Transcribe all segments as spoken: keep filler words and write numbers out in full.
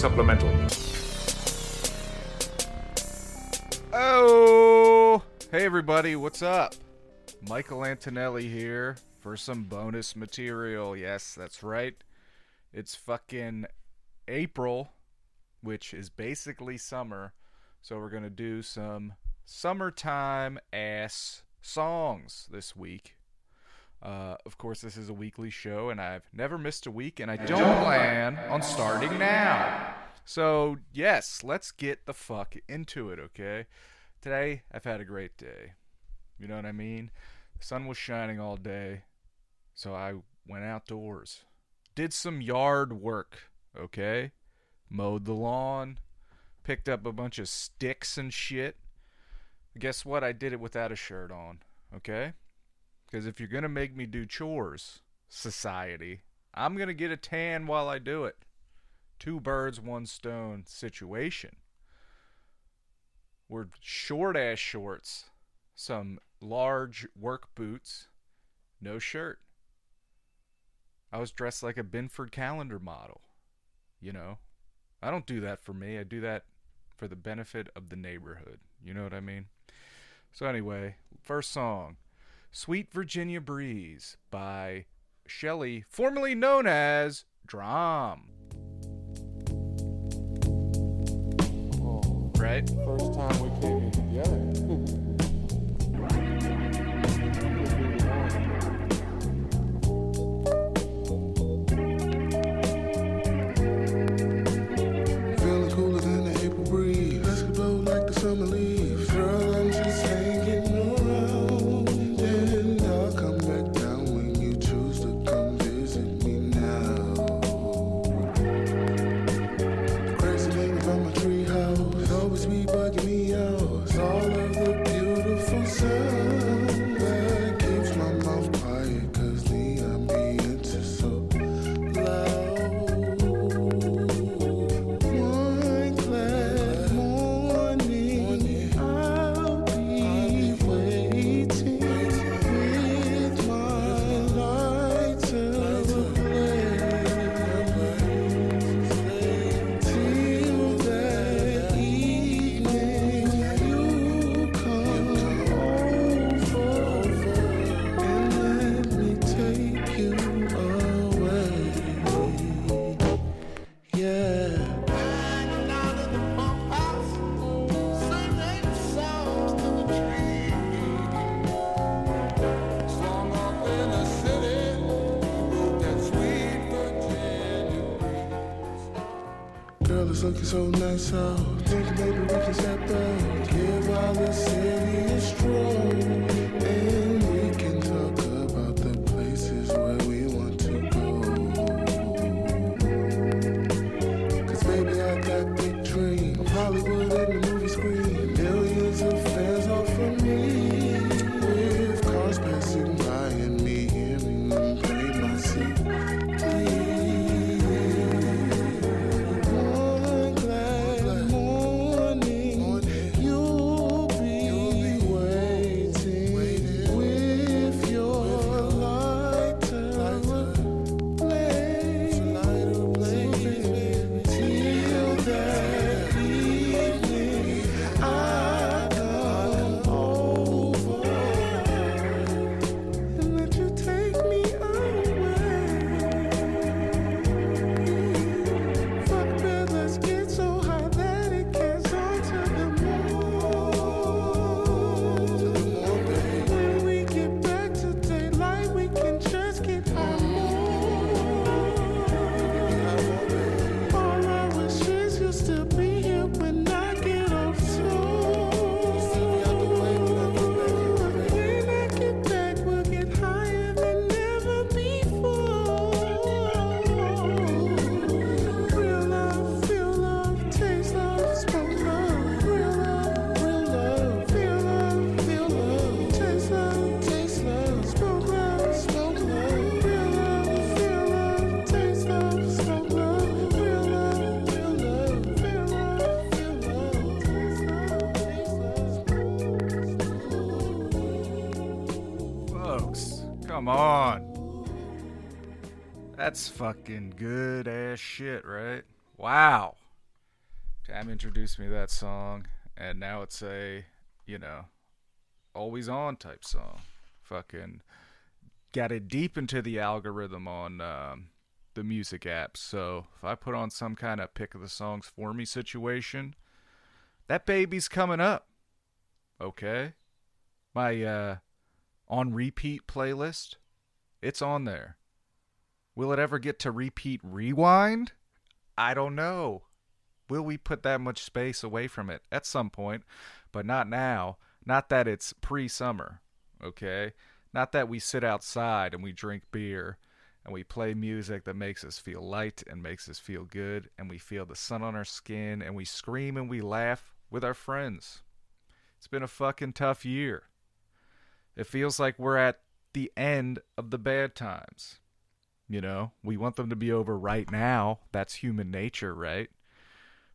Supplemental. Oh, hey everybody, what's up? Michael Antonelli here for some bonus material. Yes, that's right. It's fucking April, which is basically summer. So we're going to do some summertime ass songs this week. Uh, of course, this is a weekly show, and I've never missed a week, and I don't plan on starting now. So, yes, let's get the fuck into it, okay? Today, I've had a great day. You know what I mean? The sun was shining all day, so I went outdoors. Did some yard work, okay? Mowed the lawn, picked up a bunch of sticks and shit. Guess what? I did it without a shirt on, okay? Because if you're going to make me do chores, society, I'm going to get a tan while I do it. Two birds, one stone situation. We're short-ass shorts, some large work boots, no shirt. I was dressed like a Benford calendar model, you know. I don't do that for me. I do that for the benefit of the neighborhood. You know what I mean? So anyway, first song. Sweet Virginia Breeze by Shelley, formerly known as Drom. Oh, right? First time we came in together. Feeling cooler than the April breeze. Let's blow like the summer leaves. Girl, I'm just hanging on. So nice out, think maybe we can step out, give all the city a stroll, and we can talk about the places where we want to go, cause baby I got big dreams, Hollywood and the movie screen, millions of fans all for me, with cars passing by and me hearing them play my C D. Come on. That's fucking good ass shit, right? Wow. Cam introduced me to that song, and now it's a, you know, always on type song. Fucking got it deep into the algorithm on um, the music app. So if I put on some kind of pick of the songs for me situation, that baby's coming up. Okay. My uh, on repeat playlist, it's on there. Will it ever get to repeat rewind? I don't know. Will we put that much space away from it at some point? But not now. Not that it's pre-summer, okay? Not that we sit outside and we drink beer and we play music that makes us feel light and makes us feel good and we feel the sun on our skin and we scream and we laugh with our friends. It's been a fucking tough year. It feels like we're at the end of the bad times. You know, we want them to be over right now. That's human nature, right?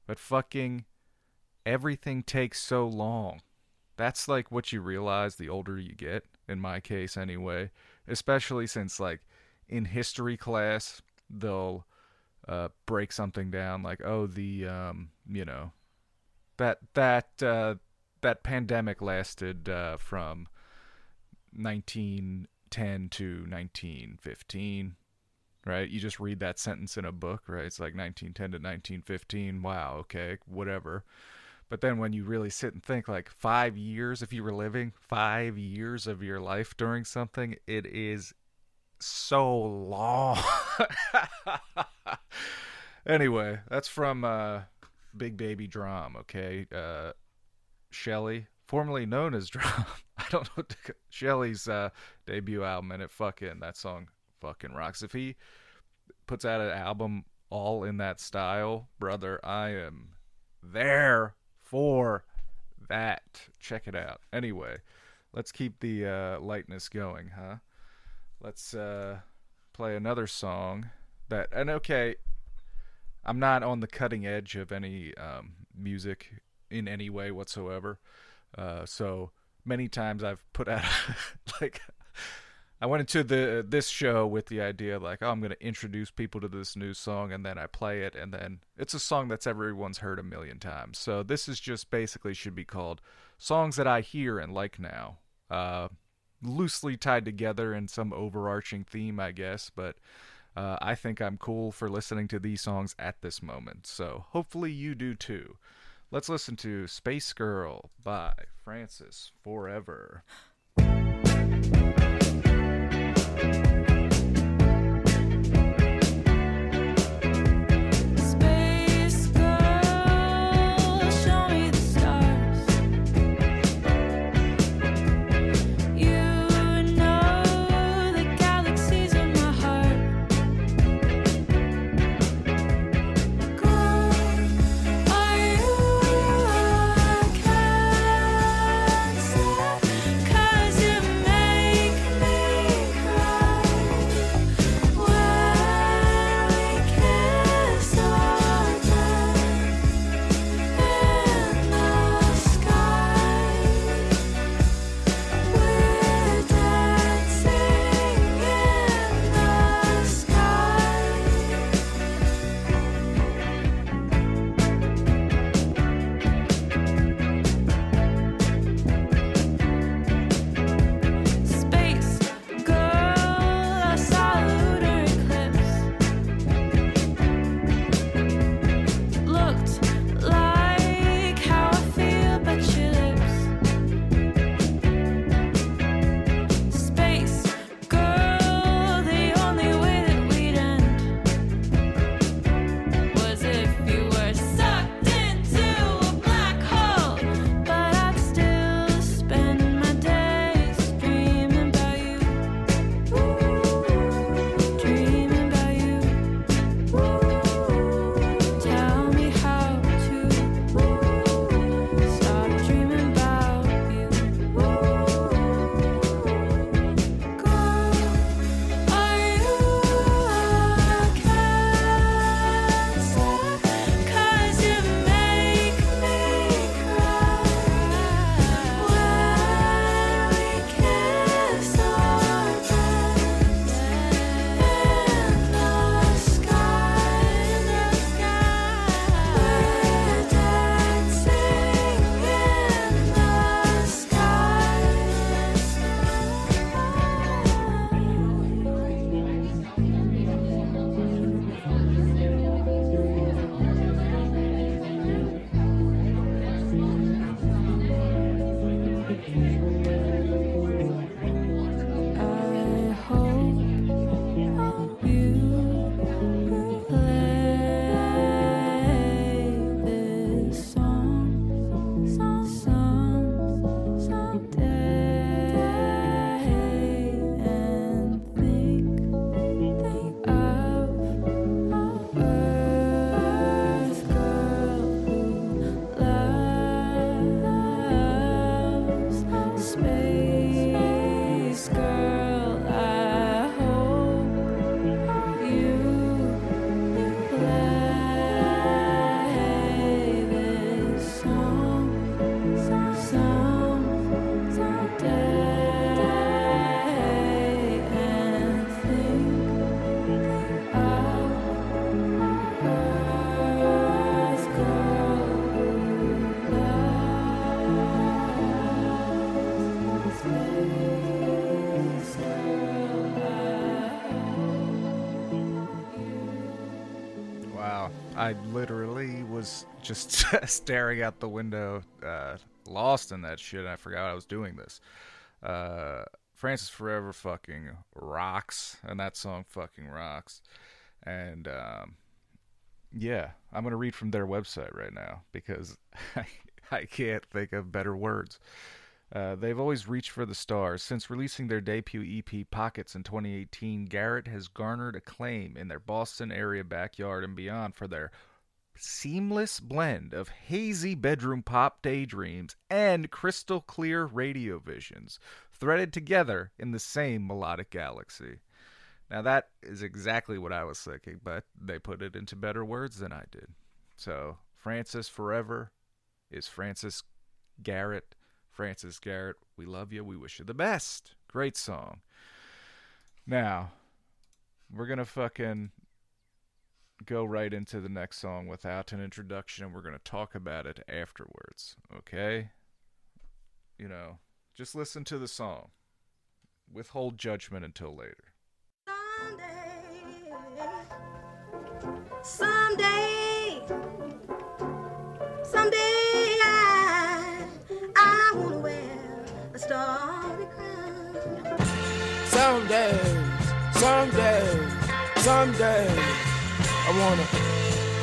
But fucking everything takes so long. That's like what you realize the older you get, in my case anyway, especially since like in history class, they'll uh, break something down like, oh, the, um, you know, that, that, uh, that pandemic lasted uh, from nineteen ten to nineteen fifteen. Right? You just read that sentence in a book, right? It's like nineteen ten to nineteen fifteen. Wow, okay, whatever. But then when you really sit and think, like five years, if you were living five years of your life during something, it is so long. Anyway, that's from uh, Big Baby Drom, okay? Uh, Shelley, formerly known as Drom. I don't know. Shelley's uh, debut album, and it fucking, that song fucking rocks. If he puts out an album all in that style, brother, I am there for that. Check it out. Anyway, let's keep the uh, lightness going, huh? Let's uh, play another song that, and okay, I'm not on the cutting edge of any um, music in any way whatsoever. Uh, so many times I've put out like, I went into the this show with the idea like, oh, I'm going to introduce people to this new song, and then I play it, and then it's a song that's everyone's heard a million times. So this is just basically should be called Songs That I Hear and Like Now, uh, loosely tied together in some overarching theme, I guess, but uh, I think I'm cool for listening to these songs at this moment. So hopefully you do too. Let's listen to Space Girl by Francis Forever. Cause I literally was just staring out the window, uh, lost in that shit, and I forgot I was doing this. Uh, Francis Forever fucking rocks, and that song fucking rocks. And um, yeah, I'm going to read from their website right now because I, I can't think of better words. Uh, they've always reached for the stars. Since releasing their debut E P, Pockets, in twenty eighteen, Garrett has garnered acclaim in their Boston area backyard and beyond for their seamless blend of hazy bedroom pop daydreams and crystal clear radio visions, threaded together in the same melodic galaxy. Now that is exactly what I was thinking, but they put it into better words than I did. So Francis Forever is Francis Garrett. Francis Garrett, we love you. We wish you the best. Great song. Now, we're going to fucking go right into the next song without an introduction, and we're going to talk about it afterwards, okay? You know, just listen to the song. Withhold judgment until later. Someday, someday, someday. Starry crown. Someday, someday, someday, I wanna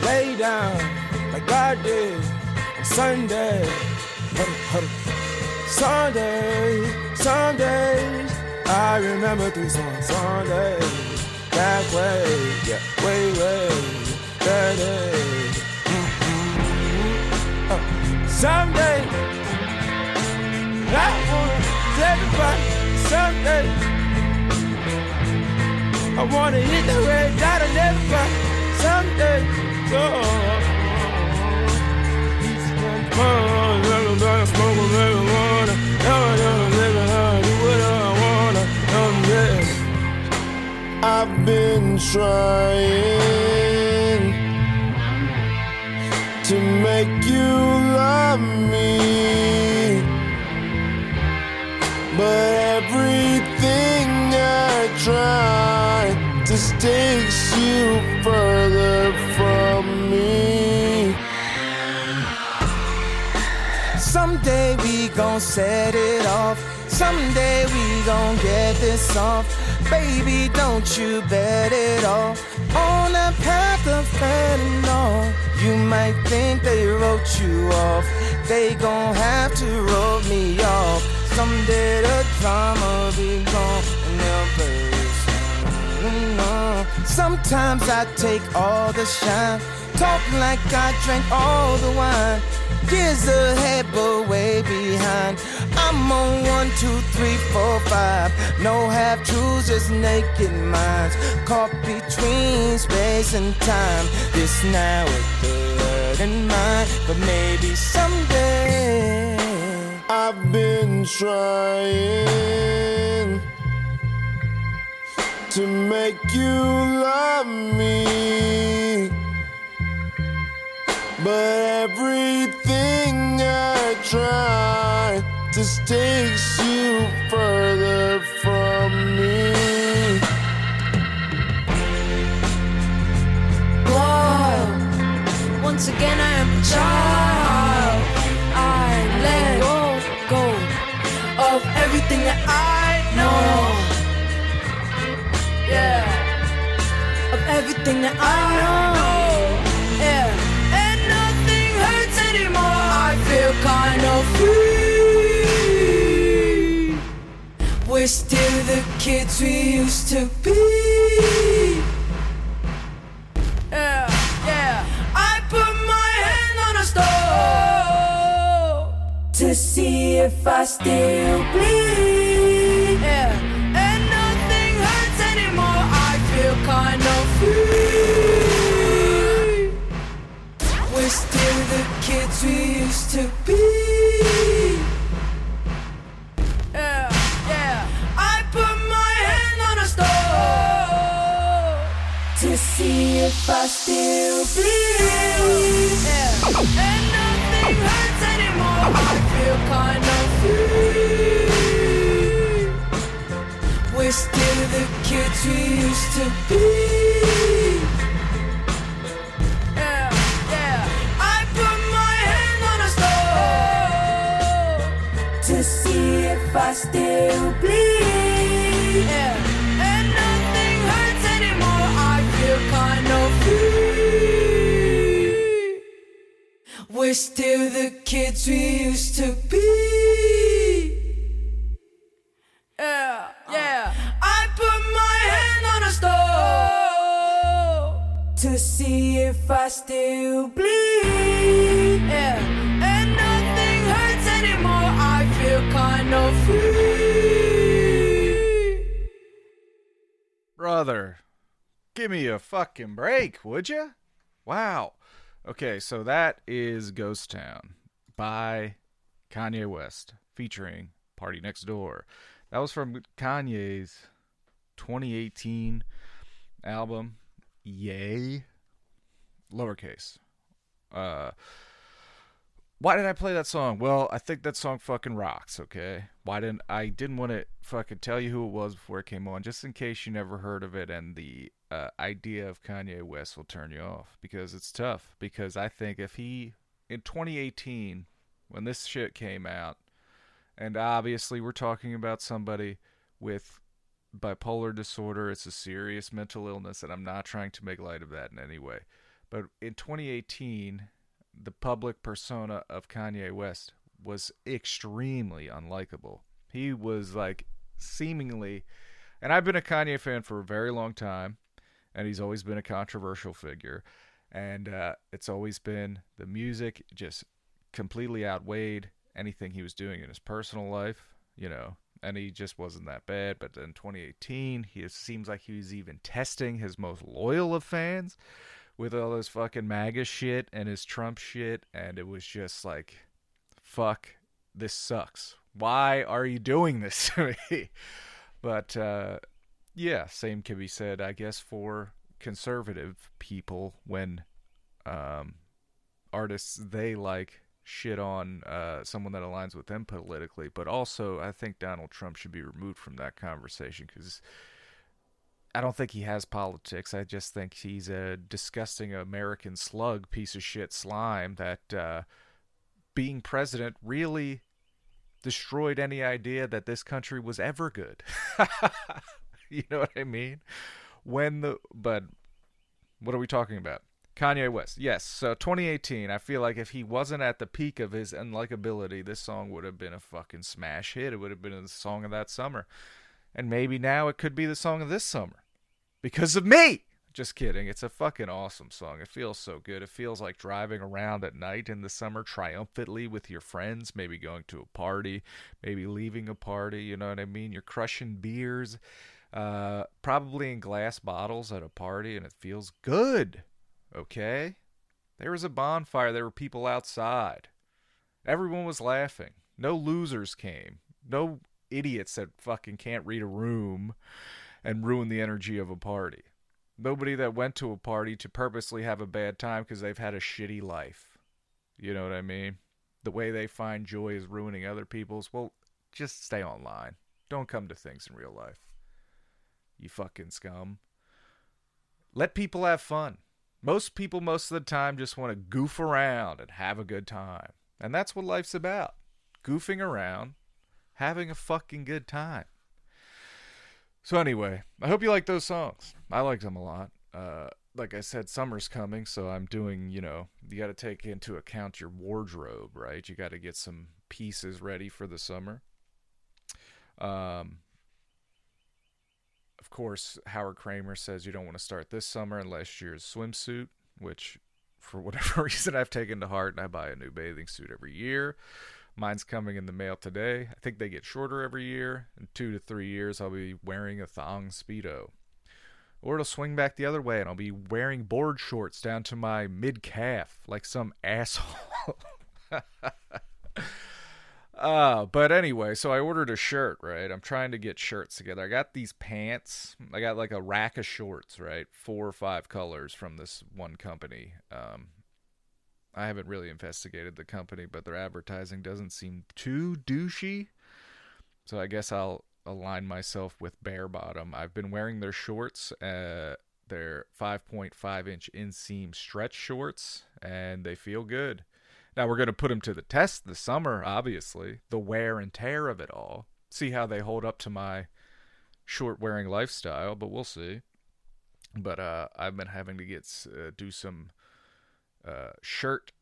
lay down like God did on Sunday. Sunday, Sundays, I remember these on Sunday. Back way, yeah, way, way, that day. Mm-hmm. Oh. Someday. I wanna tell everybody someday. I wanna hit the red dot on everybody someday. Oh. I've been trying to make you love me, but everything I try just takes you further from me. Someday we gon' set it off. Someday we gon' get this off. Baby, don't you bet it all on a path of fentanyl. You might think they wrote you off. They gon' have to roll me off. Someday the drama be gone and they'll play this. Sometimes I take all the shine, talk like I drank all the wine. Years ahead but way behind. I'm on one, two, three, four, five. No half truths, just naked minds, caught between space and time. This now is good and mine, but maybe someday. I've been trying to make you love me, but everything I try just takes you further from me. Whoa, once again I am a child. I let go of everything that I know, yeah, of everything that I know, yeah, and nothing hurts anymore. I feel kind of free. We're still the kids we used to be, yeah, yeah. I put my hand on a stove to see if I still bleed, yeah, and nothing hurts anymore. I feel kind of free. We're still the kids we used to be, yeah, yeah. I put my hand on a stove to see if I still bleed, yeah, and nothing hurts anymore. I feel kind of free. We're still the kids we used to be, yeah. I still bleed. Yeah. And nothing hurts anymore. I feel kind of free. We're still the kids we used to be. Yeah, yeah. I put my hand on a stove to see if I still bleed. Yeah. Kind of free. Brother, give me a fucking break, would ya? Wow. Okay, so that is Ghost Town by Kanye West featuring Party Next Door. That was from Kanye's twenty eighteen album, Yay, lowercase. Uh... Why did I play that song? Well, I think that song fucking rocks, okay? Why didn't I didn't want to fucking tell you who it was before it came on, just in case you never heard of it and the uh, idea of Kanye West will turn you off, because it's tough. Because I think if he, in twenty eighteen, when this shit came out, and obviously we're talking about somebody with bipolar disorder, it's a serious mental illness, and I'm not trying to make light of that in any way. But in twenty eighteen... the public persona of Kanye West was extremely unlikable. He was like seemingly, and I've been a Kanye fan for a very long time, and he's always been a controversial figure, and uh, it's always been the music just completely outweighed anything he was doing in his personal life, you know, and he just wasn't that bad. But in twenty eighteen, he seems like he was even testing his most loyal of fans with all his fucking MAGA shit and his Trump shit, and it was just like, fuck, this sucks. Why are you doing this to me? But, uh, yeah, same can be said, I guess, for conservative people when um, artists they like shit on uh, someone that aligns with them politically. But also, I think Donald Trump should be removed from that conversation, because I don't think he has politics. I just think he's a disgusting American slug, piece of shit slime that uh, being president really destroyed any idea that this country was ever good. You know what I mean? When the but what are we talking about? Kanye West. Yes. So twenty eighteen, I feel like if he wasn't at the peak of his unlikability, this song would have been a fucking smash hit. It would have been the song of that summer. And maybe now it could be the song of this summer. Because of me! Just kidding. It's a fucking awesome song. It feels so good. It feels like driving around at night in the summer triumphantly with your friends. Maybe going to a party. Maybe leaving a party. You know what I mean? You're crushing beers. Uh, probably in glass bottles at a party. And it feels good. Okay? There was a bonfire. There were people outside. Everyone was laughing. No losers came. No idiots that fucking can't read a room and ruin the energy of a party. Nobody that went to a party to purposely have a bad time because they've had a shitty life. You know what I mean? The way they find joy is ruining other people's. Well, just stay online. Don't come to things in real life. You fucking scum. Let people have fun. Most people most of the time just want to goof around and have a good time. And that's what life's about. Goofing around, having a fucking good time. So anyway, I hope you like those songs. I like them a lot. Uh, like I said, summer's coming, so I'm doing, you know, you got to take into account your wardrobe, right? You got to get some pieces ready for the summer. Um, of course, Howard Kramer says you don't want to start this summer in last year's swimsuit, which for whatever reason I've taken to heart, and I buy a new bathing suit every year. Mine's coming in the mail today. I think they get shorter every year. In two to three years, I'll be wearing a thong Speedo. Or it'll swing back the other way, and I'll be wearing board shorts down to my mid-calf, like some asshole. uh, but anyway, so I ordered a shirt, right? I'm trying to get shirts together. I got these pants. I got like a rack of shorts, right? Four or five colors from this one company. Um... I haven't really investigated the company, but their advertising doesn't seem too douchey. So I guess I'll align myself with Bare Bottom. I've been wearing their shorts, uh, their five point five inch inseam stretch shorts, and they feel good. Now we're going to put them to the test this summer, obviously. The wear and tear of it all. see how they hold up to my short wearing lifestyle, but we'll see. But uh, I've been having to get uh, do some uh, shirt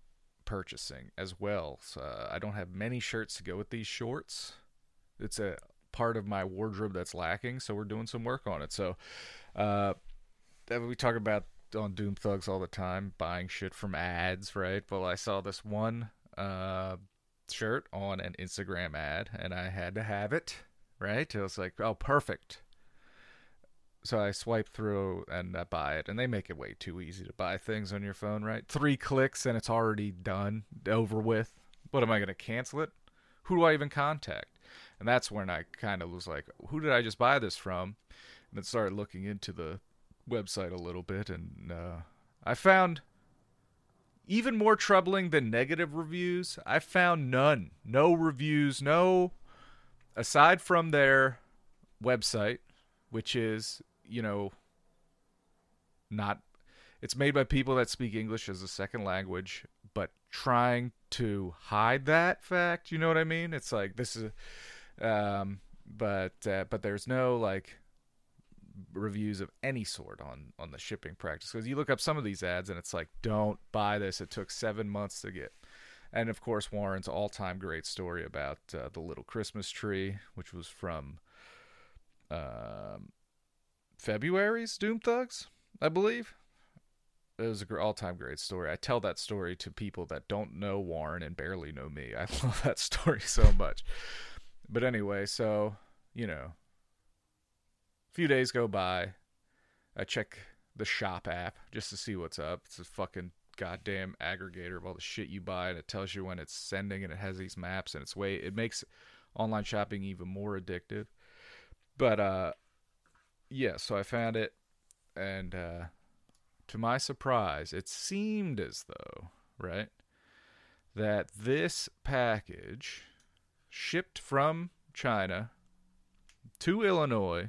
purchasing as well. So, uh, I don't have many shirts to go with these shorts. It's a part of my wardrobe that's lacking, so we're doing some work on it. So uh, we talk about on Doom Thugs all the time, buying shit from ads, right? Well, I saw this one uh, shirt on an Instagram ad, and I had to have it, right? It was like, oh, perfect. So I swipe through and I buy it, and they make it way too easy to buy things on your phone, right? Three clicks and it's already done, over with. What, am I going to cancel it? Who do I even contact? And that's when I kind of was like, who did I just buy this from? And then started looking into the website a little bit, and uh, I found, even more troubling than negative reviews, I found none. No reviews, no, aside from their website, which is, you know, not, it's made by people that speak English as a second language, but trying to hide that fact, you know what I mean? It's like, this is, um, but, uh, but there's no, like, reviews of any sort on, on the shipping practice. Because you look up some of these ads, and it's like, don't buy this, it took seven months to get. And, of course, Warren's all-time great story about uh, the little Christmas tree, which was from um, February's Doom Thugs, I believe. It was an all-time great story. I tell that story to people that don't know Warren and barely know me. I love that story so much. But anyway, so, you know, a few days go by. I check the shop app just to see what's up. It's a fucking goddamn aggregator of all the shit you buy, and it tells you when it's sending, and it has these maps, and it's way, it makes online shopping even more addictive. But, uh, yeah, so I found it, and, uh, to my surprise, it seemed as though, right, that this package shipped from China to Illinois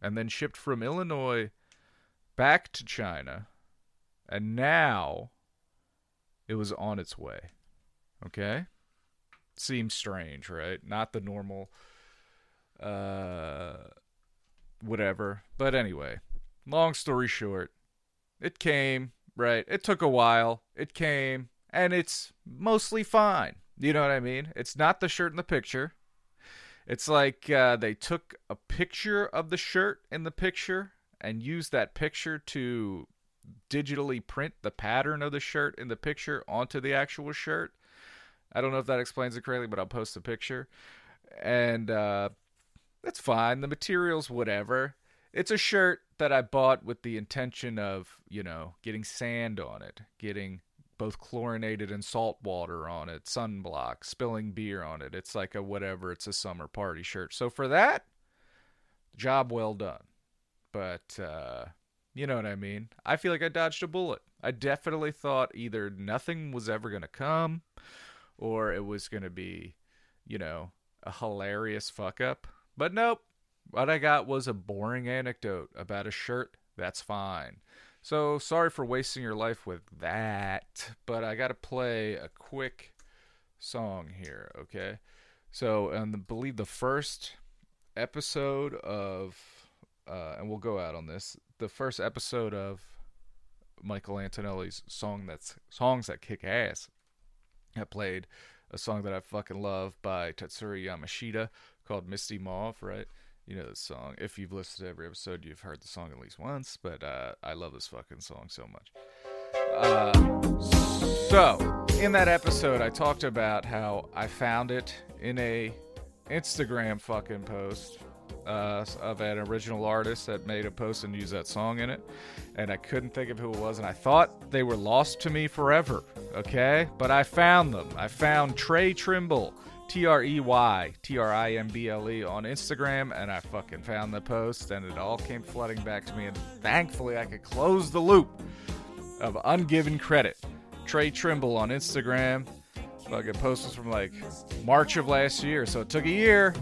and then shipped from Illinois back to China, and now it was on its way. Okay? Seems strange, right? Not the normal uh, whatever. But anyway, long story short, it came, right? It took a while. It came, and it's mostly fine. You know what I mean? It's not the shirt in the picture. It's like uh, they took a picture of the shirt in the picture and used that picture to digitally print the pattern of the shirt in the picture onto the actual shirt. I don't know if that explains it correctly, but I'll post the picture. And uh, that's fine. The material's whatever. It's a shirt that I bought with the intention of, you know, getting sand on it, getting both chlorinated and salt water on it, sunblock, spilling beer on it. It's like a whatever, it's a summer party shirt. So for that, job well done. But, uh, you know what I mean? I feel like I dodged a bullet. I definitely thought either nothing was ever going to come, or it was going to be, you know, a hilarious fuck up. But nope. What I got was a boring anecdote about a shirt. That's fine. So, sorry for wasting your life with that, but I got to play a quick song here, okay? So, and I believe the first episode of, uh, and we'll go out on this, the first episode of Michael Antonelli's song that's Songs That Kick Ass, I played a song that I fucking love by Tatsuri Yamashita called Misty Mauve, right? You know this song. If you've listened to every episode, you've heard the song at least once. But uh, I love this fucking song so much. Uh, so, in that episode, I talked about how I found it in a Instagram fucking post uh, of an original artist that made a post and used that song in it. And I couldn't think of who it was. And I thought they were lost to me forever. Okay? But I found them. I found Trey Trimble. T R E Y, T R I M B L E on Instagram, and I fucking found the post, and it all came flooding back to me, and thankfully I could close the loop of ungiven credit. Trey Trimble on Instagram, fucking post was from like March of last year, so it took a year.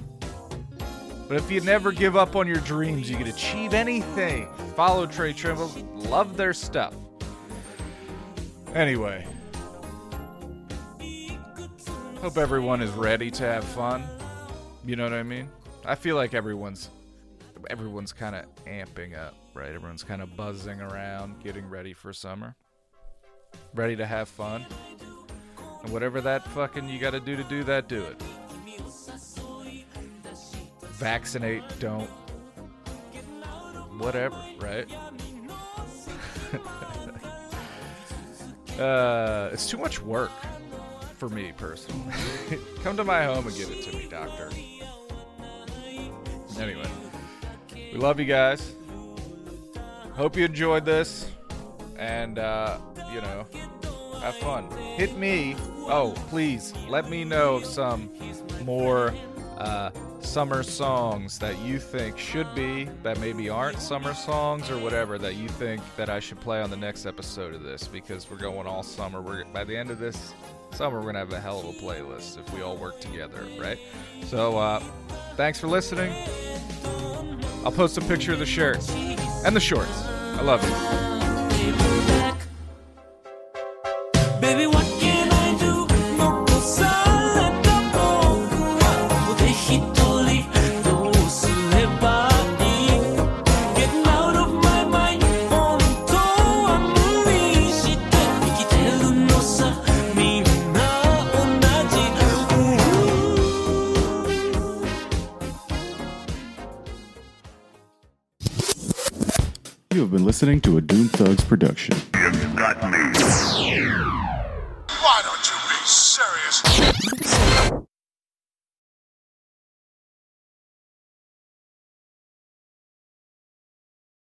But if you never give up on your dreams, you can achieve anything. Follow Trey Trimble, love their stuff. Anyway. Hope everyone is ready to have fun. You know what I mean? I feel like everyone's everyone's kind of amping up, right? Everyone's kind of buzzing around, getting ready for summer, ready to have fun, and whatever that fucking you got to do to do that, do it. Vaccinate, don't, whatever, right? Uh, it's too much work for me personally. Come to my home and give it to me, doctor. Anyway, we love you guys. Hope you enjoyed this. And, uh, you know, have fun. Hit me. Oh, please, let me know of some more uh, summer songs that you think should be, that maybe aren't summer songs or whatever, that you think that I should play on the next episode of this, because we're going all summer. We're by the end of this summer, we're going to have a hell of a playlist if we all work together, right? So, uh, thanks for listening. I'll post a picture of the shirt and the shorts. I love you. Baby, what can I do? No cosa tampoco. Cuando dejito lindo se me va a ir. Getting out of my mind. On to a movie. She took me to the nose. Me now on the day. You have been listening to a Doom Thugs production.